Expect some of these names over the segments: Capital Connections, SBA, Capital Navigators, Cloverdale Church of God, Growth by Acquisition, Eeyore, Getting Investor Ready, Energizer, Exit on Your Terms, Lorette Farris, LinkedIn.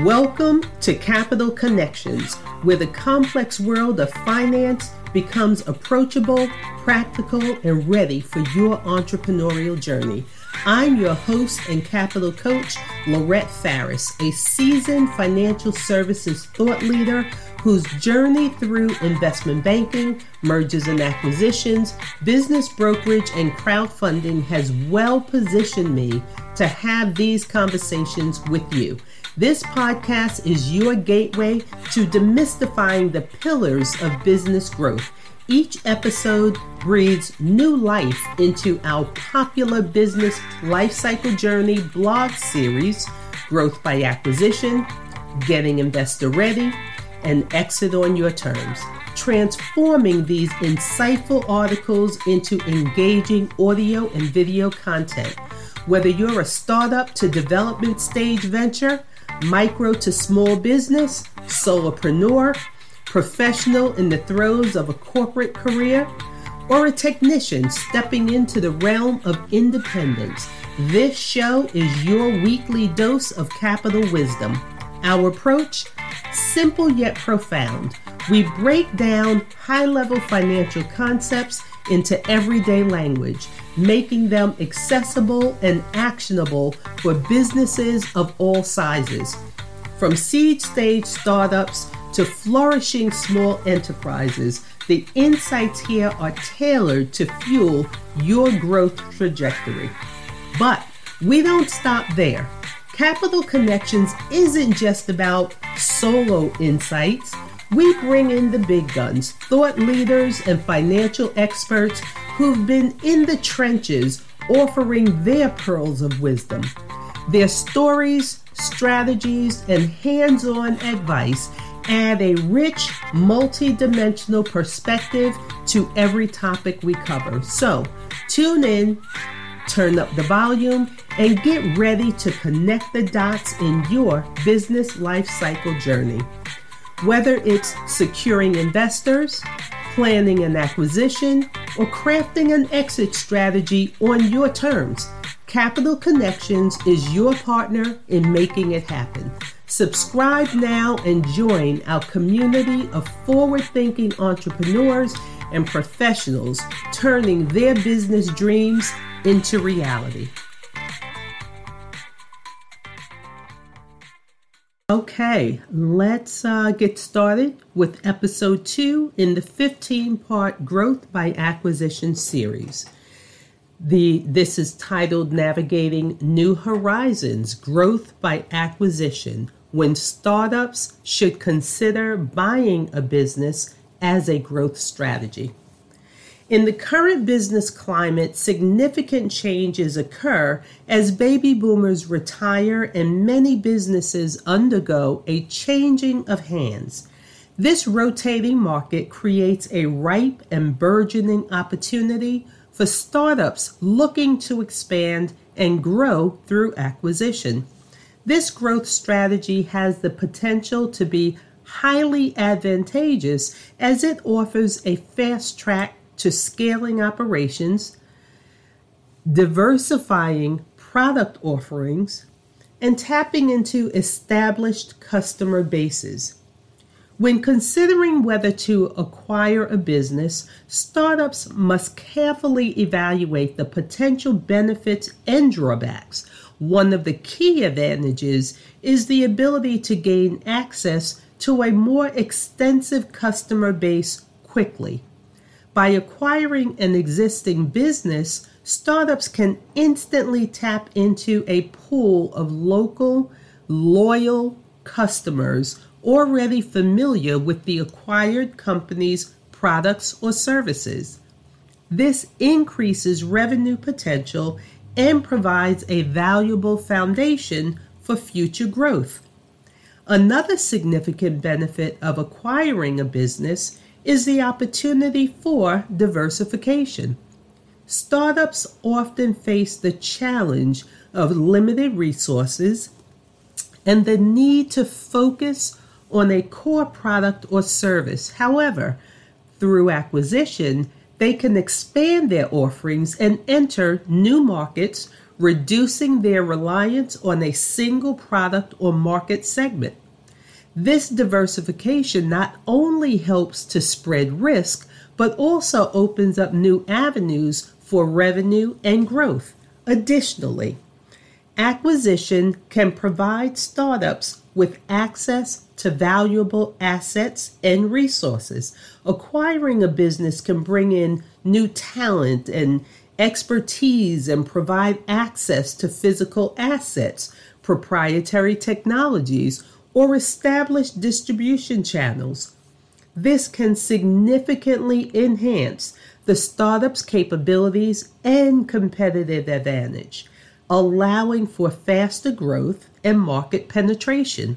Welcome to Capital Connections, where the complex world of finance becomes approachable, practical, and ready for your entrepreneurial journey. I'm your host and capital coach, Lorette Farris, a seasoned financial services thought leader whose journey through investment banking, mergers and acquisitions, business brokerage, and crowdfunding has well positioned me to have these conversations with you. This podcast is your gateway to demystifying the pillars of business growth. Each episode breathes new life into our popular business lifecycle journey blog series, Growth by Acquisition, Getting Investor Ready, and Exit on Your Terms, transforming these insightful articles into engaging audio and video content. Whether you're a startup to development stage venture, micro to small business, solopreneur, professional in the throes of a corporate career, or a technician stepping into the realm of independence, this show is your weekly dose of capital wisdom. Our approach, simple yet profound. We break down high-level financial concepts into everyday language, making them accessible and actionable for businesses of all sizes. From seed stage startups to flourishing small enterprises, the insights here are tailored to fuel your growth trajectory. But we don't stop there. Capital Connections isn't just about solo insights. We bring in the big guns, thought leaders and financial experts who've been in the trenches offering their pearls of wisdom. Their stories, strategies, and hands-on advice add a rich, multi-dimensional perspective to every topic we cover. So, tune in, turn up the volume, and get ready to connect the dots in your business life cycle journey. Whether it's securing investors, planning an acquisition, or crafting an exit strategy on your terms, Capital Connections is your partner in making it happen. Subscribe now and join our community of forward-thinking entrepreneurs and professionals turning their business dreams into reality. Okay, let's get started with episode 2 in the 15-part Growth by Acquisition series. This is titled Navigating New Horizons, Growth by Acquisition, when startups should consider buying a business as a growth strategy. In the current business climate, significant changes occur as baby boomers retire and many businesses undergo a changing of hands. This rotating market creates a ripe and burgeoning opportunity for startups looking to expand and grow through acquisition. This growth strategy has the potential to be highly advantageous as it offers a fast track to scaling operations, diversifying product offerings, and tapping into established customer bases. When considering whether to acquire a business, startups must carefully evaluate the potential benefits and drawbacks. One of the key advantages is the ability to gain access to a more extensive customer base quickly. By acquiring an existing business, startups can instantly tap into a pool of local, loyal customers already familiar with the acquired company's products or services. This increases revenue potential and provides a valuable foundation for future growth. Another significant benefit of acquiring a business is the opportunity for diversification. Startups often face the challenge of limited resources and the need to focus on a core product or service. However, through acquisition, they can expand their offerings and enter new markets, reducing their reliance on a single product or market segment. This diversification not only helps to spread risk, but also opens up new avenues for revenue and growth. Additionally, acquisition can provide startups with access to valuable assets and resources. Acquiring a business can bring in new talent and expertise and provide access to physical assets, proprietary technologies, or established distribution channels. This can significantly enhance the startup's capabilities and competitive advantage, allowing for faster growth and market penetration.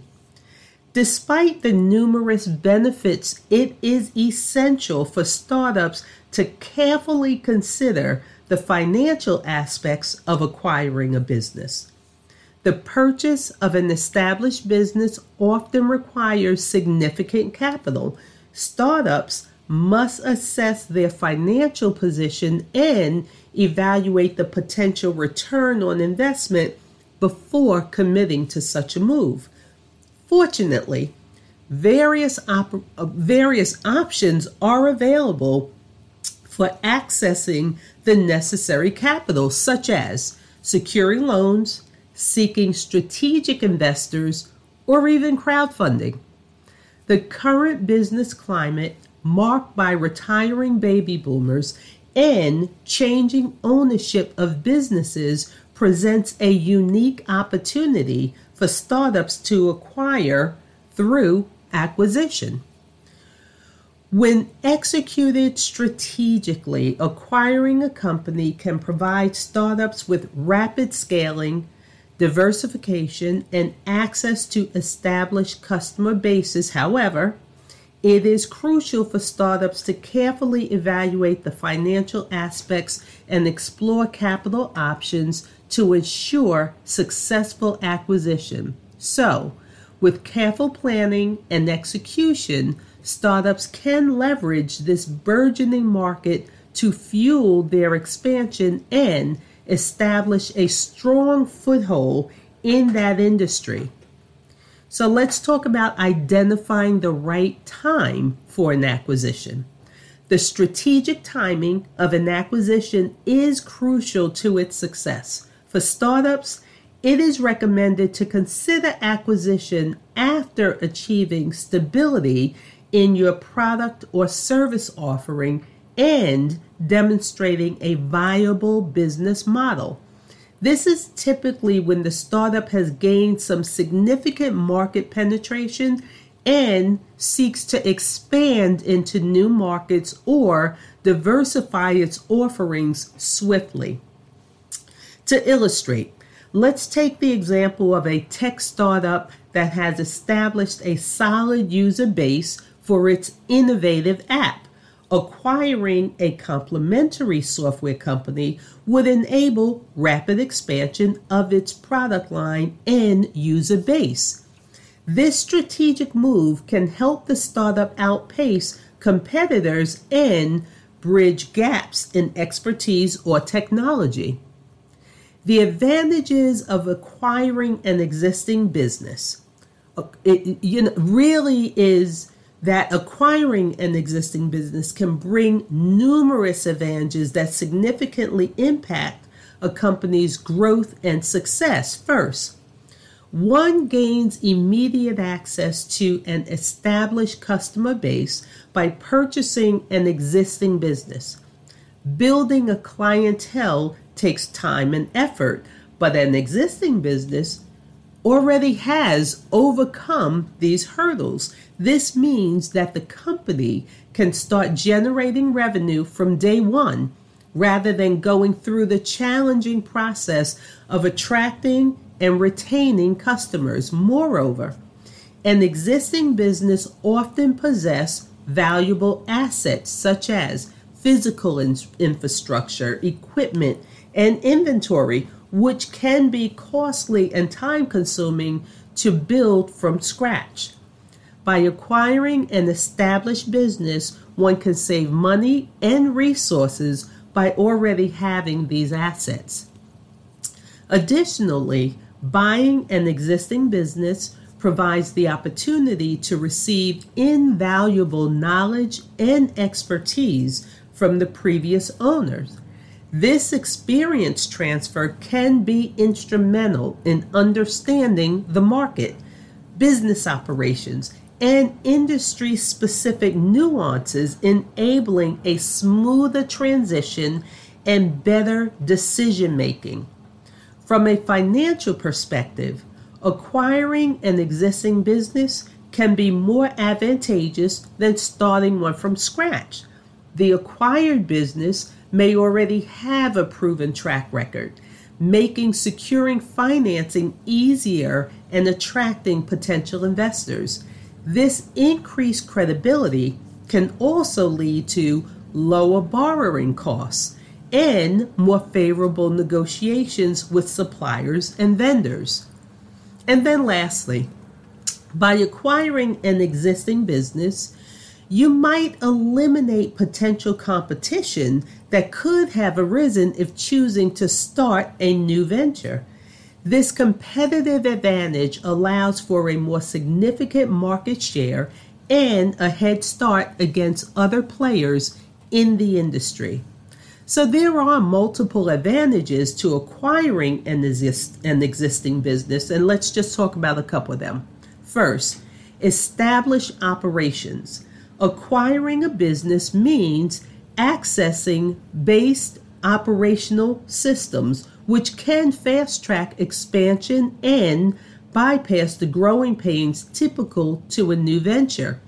Despite the numerous benefits, it is essential for startups to carefully consider the financial aspects of acquiring a business. The purchase of an established business often requires significant capital. Startups must assess their financial position and evaluate the potential return on investment before committing to such a move. Fortunately, various options are available for accessing the necessary capital, such as securing loans, seeking strategic investors, or even crowdfunding. The current business climate, marked by retiring baby boomers and changing ownership of businesses, presents a unique opportunity for startups to acquire through acquisition. When executed strategically, acquiring a company can provide startups with rapid scaling, diversification, and access to established customer bases. However, it is crucial for startups to carefully evaluate the financial aspects and explore capital options to ensure successful acquisition. So, with careful planning and execution, startups can leverage this burgeoning market to fuel their expansion and establish a strong foothold in that industry. So let's talk about identifying the right time for an acquisition. The strategic timing of an acquisition is crucial to its success. For startups, it is recommended to consider acquisition after achieving stability in your product or service offering and demonstrating a viable business model. This is typically when the startup has gained some significant market penetration and seeks to expand into new markets or diversify its offerings swiftly. To illustrate, let's take the example of a tech startup that has established a solid user base for its innovative app. Acquiring a complementary software company would enable rapid expansion of its product line and user base. This strategic move can help the startup outpace competitors and bridge gaps in expertise or technology. The advantages of acquiring an existing business. Acquiring an existing business can bring numerous advantages that significantly impact a company's growth and success. First, one gains immediate access to an established customer base by purchasing an existing business. Building a clientele takes time and effort, but an existing business already has overcome these hurdles. This means that the company can start generating revenue from day one, rather than going through the challenging process of attracting and retaining customers. Moreover, an existing business often possesses valuable assets such as physical infrastructure, equipment, and inventory, which can be costly and time-consuming to build from scratch. By acquiring an established business, one can save money and resources by already having these assets. Additionally, buying an existing business provides the opportunity to receive invaluable knowledge and expertise from the previous owners. This experience transfer can be instrumental in understanding the market, business operations, and industry-specific nuances, enabling a smoother transition and better decision-making. From a financial perspective, acquiring an existing business can be more advantageous than starting one from scratch. The acquired business may already have a proven track record, making securing financing easier and attracting potential investors. This increased credibility can also lead to lower borrowing costs and more favorable negotiations with suppliers and vendors. And then lastly, by acquiring an existing business, you might eliminate potential competition that could have arisen if choosing to start a new venture. This competitive advantage allows for a more significant market share and a head start against other players in the industry. So there are multiple advantages to acquiring an existing business, and let's just talk about a couple of them. First, establish operations. Acquiring a business means accessing base operational systems, which can fast-track expansion and bypass the growing pains typical to a new venture.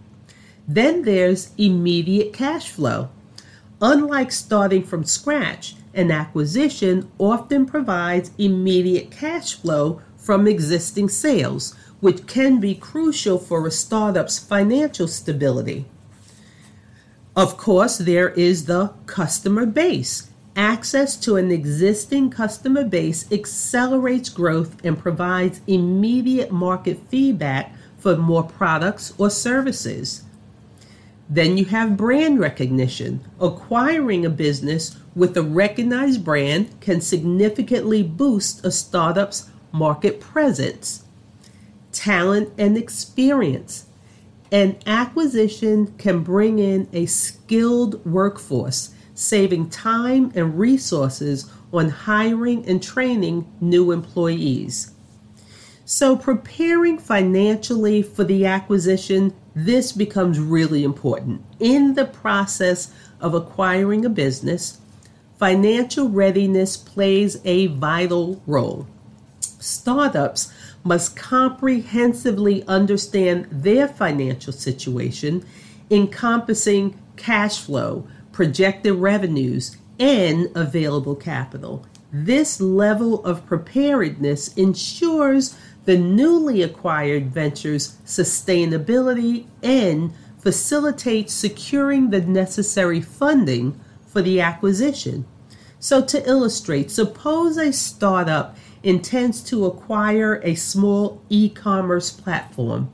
Then there's immediate cash flow. Unlike starting from scratch, an acquisition often provides immediate cash flow from existing sales, which can be crucial for a startup's financial stability. Of course, there is the customer base. Access to an existing customer base accelerates growth and provides immediate market feedback for more products or services. Then you have brand recognition. Acquiring a business with a recognized brand can significantly boost a startup's market presence. Talent and experience. An acquisition can bring in a skilled workforce, saving time and resources on hiring and training new employees. So preparing financially for the acquisition, this becomes really important. In the process of acquiring a business, financial readiness plays a vital role. Startups must comprehensively understand their financial situation, encompassing cash flow, projected revenues, and available capital. This level of preparedness ensures the newly acquired venture's sustainability and facilitates securing the necessary funding for the acquisition. So to illustrate, suppose a startup intends to acquire a small e-commerce platform.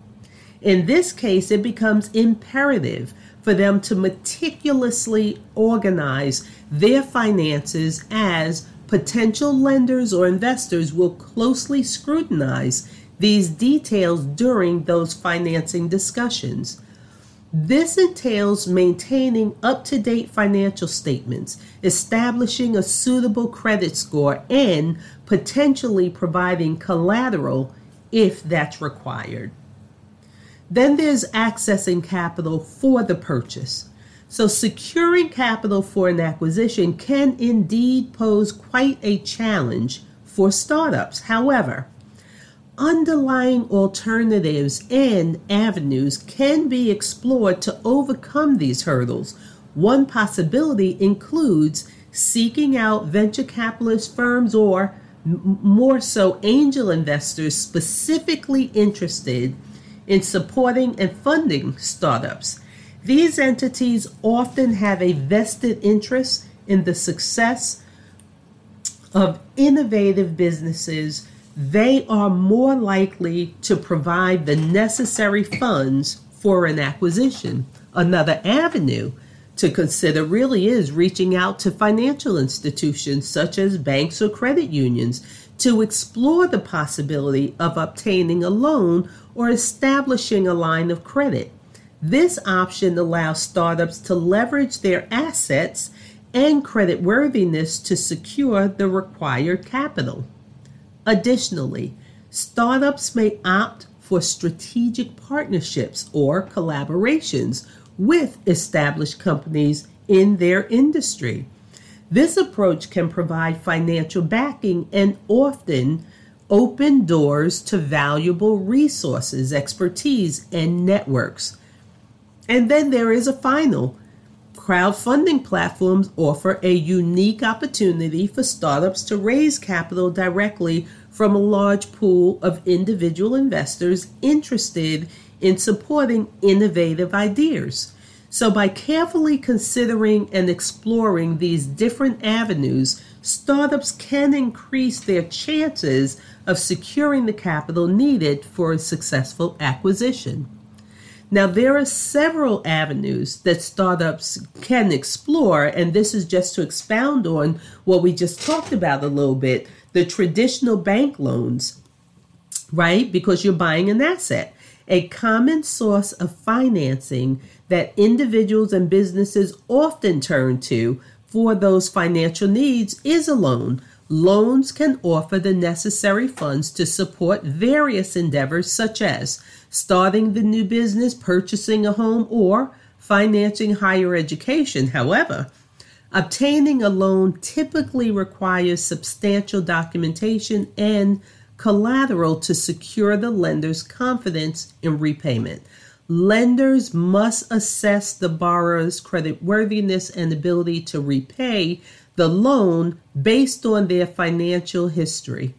In this case, it becomes imperative for them to meticulously organize their finances, as potential lenders or investors will closely scrutinize these details during those financing discussions. This entails maintaining up-to-date financial statements, establishing a suitable credit score, and potentially providing collateral if that's required. Then there's accessing capital for the purchase. So securing capital for an acquisition can indeed pose quite a challenge for startups. However, underlying alternatives and avenues can be explored to overcome these hurdles. One possibility includes seeking out venture capitalist firms or, more so, angel investors specifically interested in supporting and funding startups. These entities often have a vested interest in the success of innovative businesses. They are more likely to provide the necessary funds for an acquisition. Another avenue to consider really is reaching out to financial institutions such as banks or credit unions to explore the possibility of obtaining a loan or establishing a line of credit. This option allows startups to leverage their assets and creditworthiness to secure the required capital. Additionally, startups may opt for strategic partnerships or collaborations with established companies in their industry. This approach can provide financial backing and often open doors to valuable resources, expertise, and networks. And then there is a final. Crowdfunding platforms offer a unique opportunity for startups to raise capital directly from a large pool of individual investors interested in supporting innovative ideas. So by carefully considering and exploring these different avenues, startups can increase their chances of securing the capital needed for a successful acquisition. Now, there are several avenues that startups can explore, and this is just to expound on what we just talked about a little bit, the traditional bank loans, right? Because you're buying an asset. A common source of financing that individuals and businesses often turn to for those financial needs is a loan. Loans can offer the necessary funds to support various endeavors such as starting the new business, purchasing a home, or financing higher education. However, obtaining a loan typically requires substantial documentation and collateral to secure the lender's confidence in repayment. Lenders must assess the borrower's creditworthiness and ability to repay the loan based on their financial history,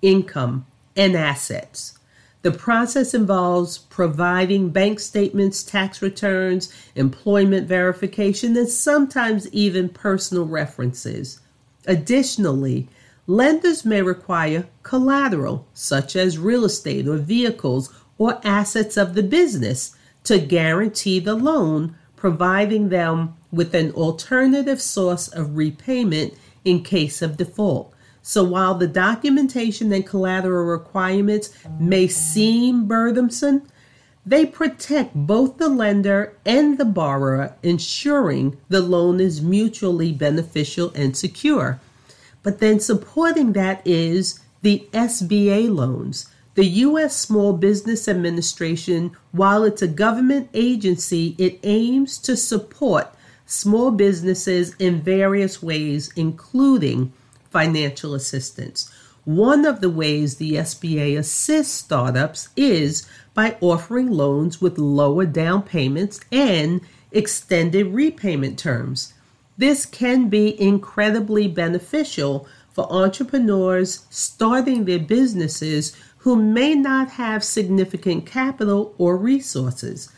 income, and assets. The process involves providing bank statements, tax returns, employment verification, and sometimes even personal references. Additionally, lenders may require collateral, such as real estate or vehicles or assets of the business, to guarantee the loan, providing them with an alternative source of repayment in case of default. So while the documentation and collateral requirements may seem burdensome, they protect both the lender and the borrower, ensuring the loan is mutually beneficial and secure. But then supporting that is the SBA loans. The U.S. Small Business Administration, while it's a government agency, it aims to support small businesses in various ways, including financial assistance. One of the ways the SBA assists startups is by offering loans with lower down payments and extended repayment terms. This can be incredibly beneficial for entrepreneurs starting their businesses who may not have significant capital or resources.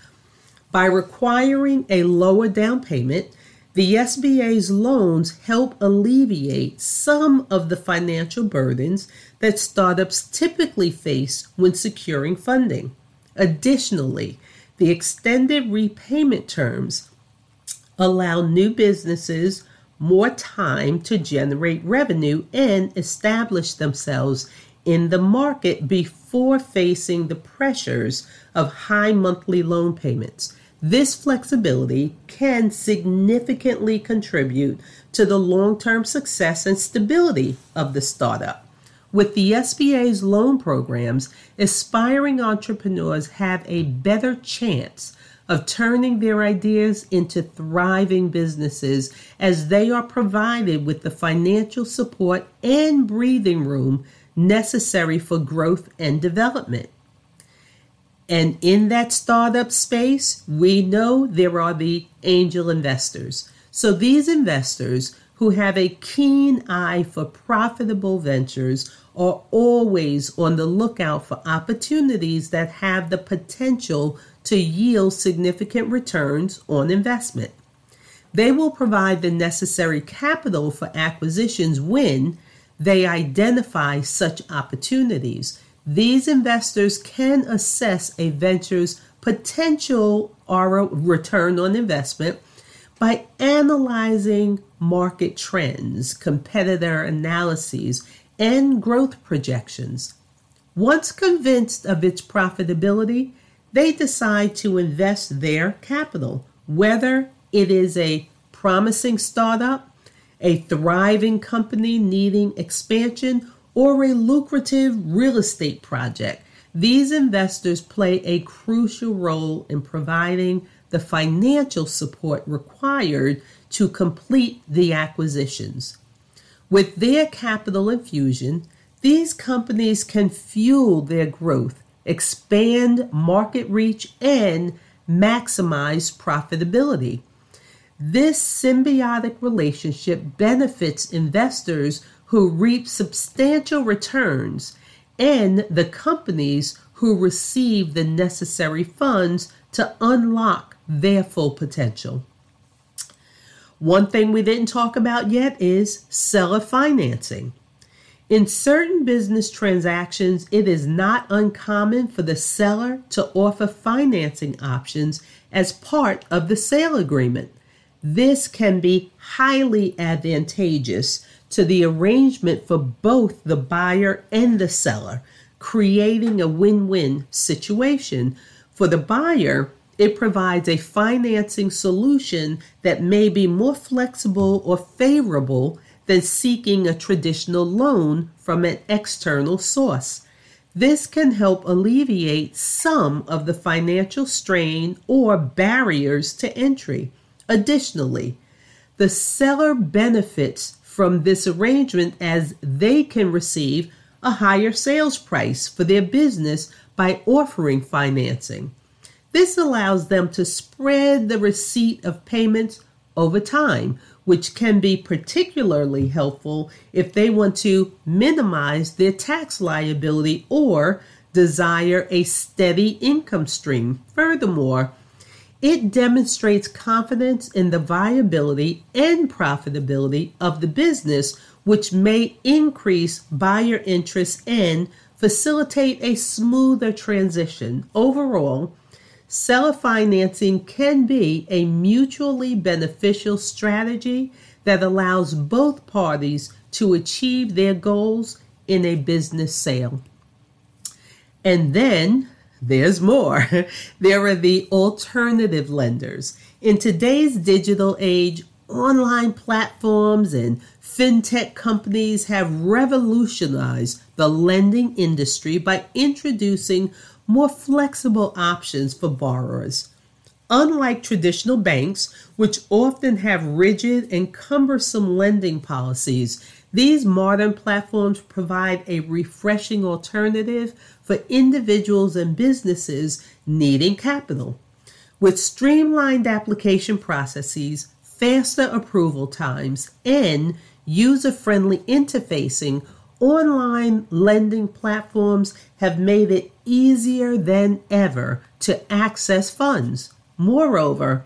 By requiring a lower down payment, the SBA's loans help alleviate some of the financial burdens that startups typically face when securing funding. Additionally, the extended repayment terms allow new businesses more time to generate revenue and establish themselves in the market before facing the pressures of high monthly loan payments. This flexibility can significantly contribute to the long-term success and stability of the startup. With the SBA's loan programs, aspiring entrepreneurs have a better chance of turning their ideas into thriving businesses as they are provided with the financial support and breathing room necessary for growth and development. And in that startup space, we know there are the angel investors. So these investors who have a keen eye for profitable ventures are always on the lookout for opportunities that have the potential to yield significant returns on investment. They will provide the necessary capital for acquisitions when they identify such opportunities. These investors can assess a venture's potential return on investment by analyzing market trends, competitor analyses, and growth projections. Once convinced of its profitability, they decide to invest their capital, whether it is a promising startup, a thriving company needing expansion, or a lucrative real estate project. These investors play a crucial role in providing the financial support required to complete the acquisitions. With their capital infusion, these companies can fuel their growth, expand market reach, and maximize profitability. This symbiotic relationship benefits investors who reap substantial returns and the companies who receive the necessary funds to unlock their full potential. One thing we didn't talk about yet is seller financing. In certain business transactions, it is not uncommon for the seller to offer financing options as part of the sale agreement. This can be highly advantageous to the arrangement for both the buyer and the seller, creating a win-win situation. For the buyer, it provides a financing solution that may be more flexible or favorable than seeking a traditional loan from an external source. This can help alleviate some of the financial strain or barriers to entry. Additionally, the seller benefits from this arrangement as they can receive a higher sales price for their business by offering financing. This allows them to spread the receipt of payments over time, which can be particularly helpful if they want to minimize their tax liability or desire a steady income stream. Furthermore, it demonstrates confidence in the viability and profitability of the business, which may increase buyer interest and facilitate a smoother transition. Overall, seller financing can be a mutually beneficial strategy that allows both parties to achieve their goals in a business sale. And then there's more. There are the alternative lenders. In today's digital age, online platforms and fintech companies have revolutionized the lending industry by introducing more flexible options for borrowers. Unlike traditional banks, which often have rigid and cumbersome lending policies, these modern platforms provide a refreshing alternative for individuals and businesses needing capital. With streamlined application processes, faster approval times, and user-friendly interfacing, online lending platforms have made it easier than ever to access funds. Moreover,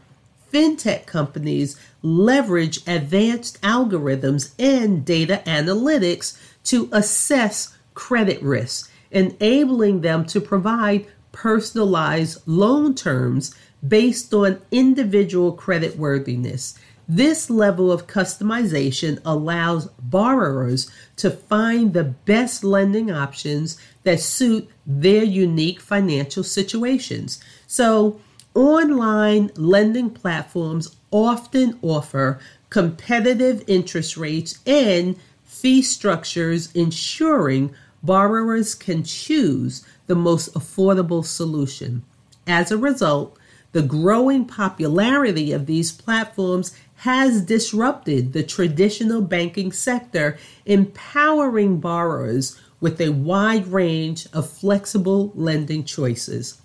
fintech companies leverage advanced algorithms and data analytics to assess credit risk, enabling them to provide personalized loan terms based on individual creditworthiness. This level of customization allows borrowers to find the best lending options that suit their unique financial situations. So, online lending platforms often offer competitive interest rates and fee structures, ensuring borrowers can choose the most affordable solution. As a result, the growing popularity of these platforms has disrupted the traditional banking sector, empowering borrowers with a wide range of flexible lending choices.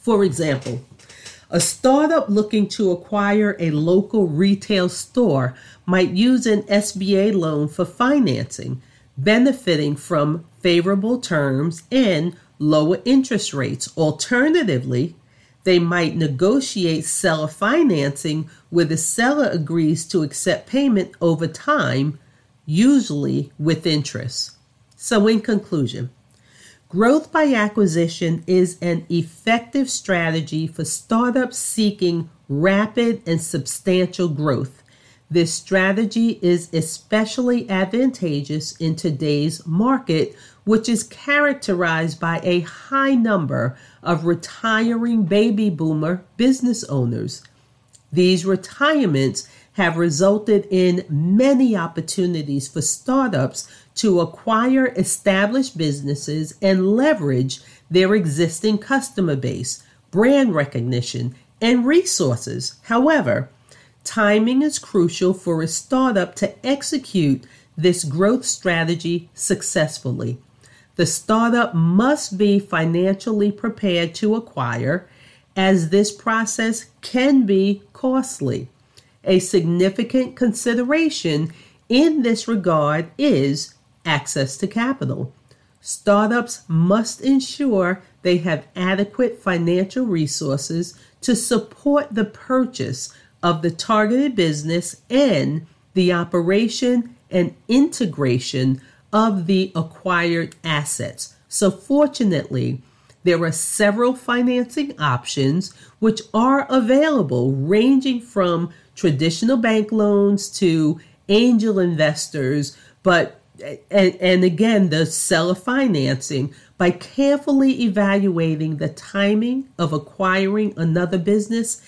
For example, a startup looking to acquire a local retail store might use an SBA loan for financing, benefiting from favorable terms and lower interest rates. Alternatively, they might negotiate seller financing where the seller agrees to accept payment over time, usually with interest. So in conclusion, growth by acquisition is an effective strategy for startups seeking rapid and substantial growth. This strategy is especially advantageous in today's market, which is characterized by a high number of retiring baby boomer business owners. These retirements have resulted in many opportunities for startups to acquire established businesses and leverage their existing customer base, brand recognition, and resources. However, timing is crucial for a startup to execute this growth strategy successfully. The startup must be financially prepared to acquire, as this process can be costly. A significant consideration in this regard is access to capital. Startups must ensure they have adequate financial resources to support the purchase of the targeted business and the operation and integration of the acquired assets. So fortunately, there are several financing options which are available, ranging from traditional bank loans to angel investors, and again, the seller financing. By carefully evaluating the timing of acquiring another business,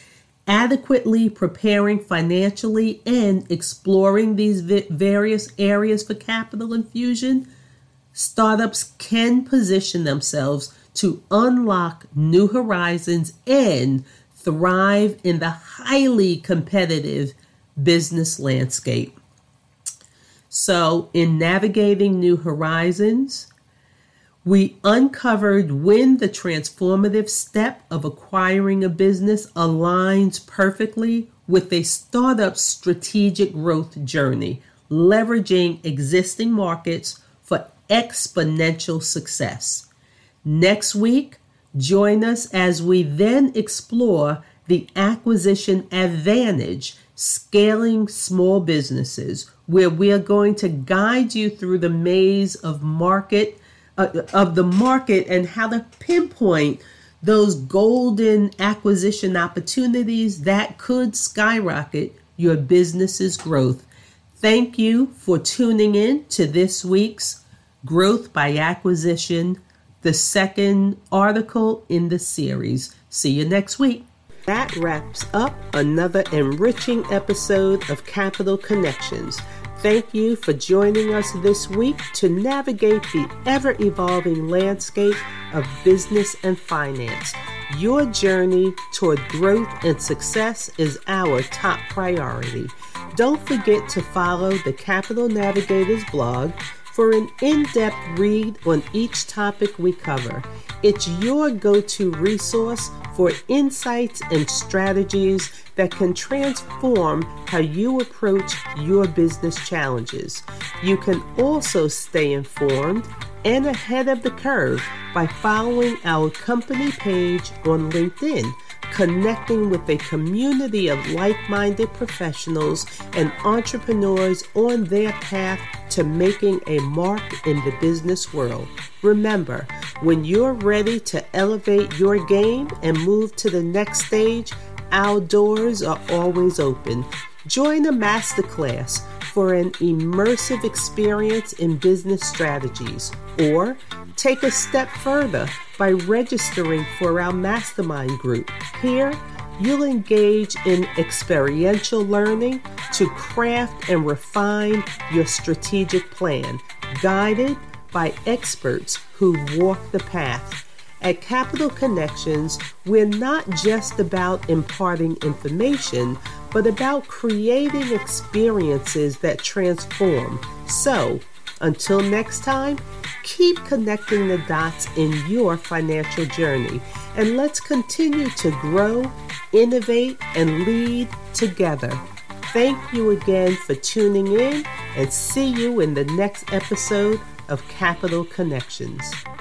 adequately preparing financially, and exploring these various areas for capital infusion, startups can position themselves to unlock new horizons and thrive in the highly competitive business landscape. So, in navigating new horizons, we uncovered when the transformative step of acquiring a business aligns perfectly with a startup's strategic growth journey, leveraging existing markets for exponential success. Next week, join us as we then explore the acquisition advantage, scaling small businesses, where we are going to guide you through the maze of the market and how to pinpoint those golden acquisition opportunities that could skyrocket your business's growth. Thank you for tuning in to this week's Growth by Acquisition, the second article in the series. See you next week. That wraps up another enriching episode of Capital Connections. Thank you for joining us this week to navigate the ever-evolving landscape of business and finance. Your journey toward growth and success is our top priority. Don't forget to follow the Capital Navigators blog for an in-depth read on each topic we cover. It's your go-to resource for insights and strategies that can transform how you approach your business challenges. You can also stay informed and ahead of the curve by following our company page on LinkedIn, connecting with a community of like-minded professionals and entrepreneurs on their path to making a mark in the business world. Remember, when you're ready to elevate your game and move to the next stage, our doors are always open. Join a masterclass for an immersive experience in business strategies, or take a step further by registering for our mastermind group. Here, you'll engage in experiential learning to craft and refine your strategic plan, guided by experts who walk the path. At Capital Connections, we're not just about imparting information, but about creating experiences that transform. So, until next time, keep connecting the dots in your financial journey, and let's continue to grow, innovate, and lead together. Thank you again for tuning in, and see you in the next episode of Capital Connections.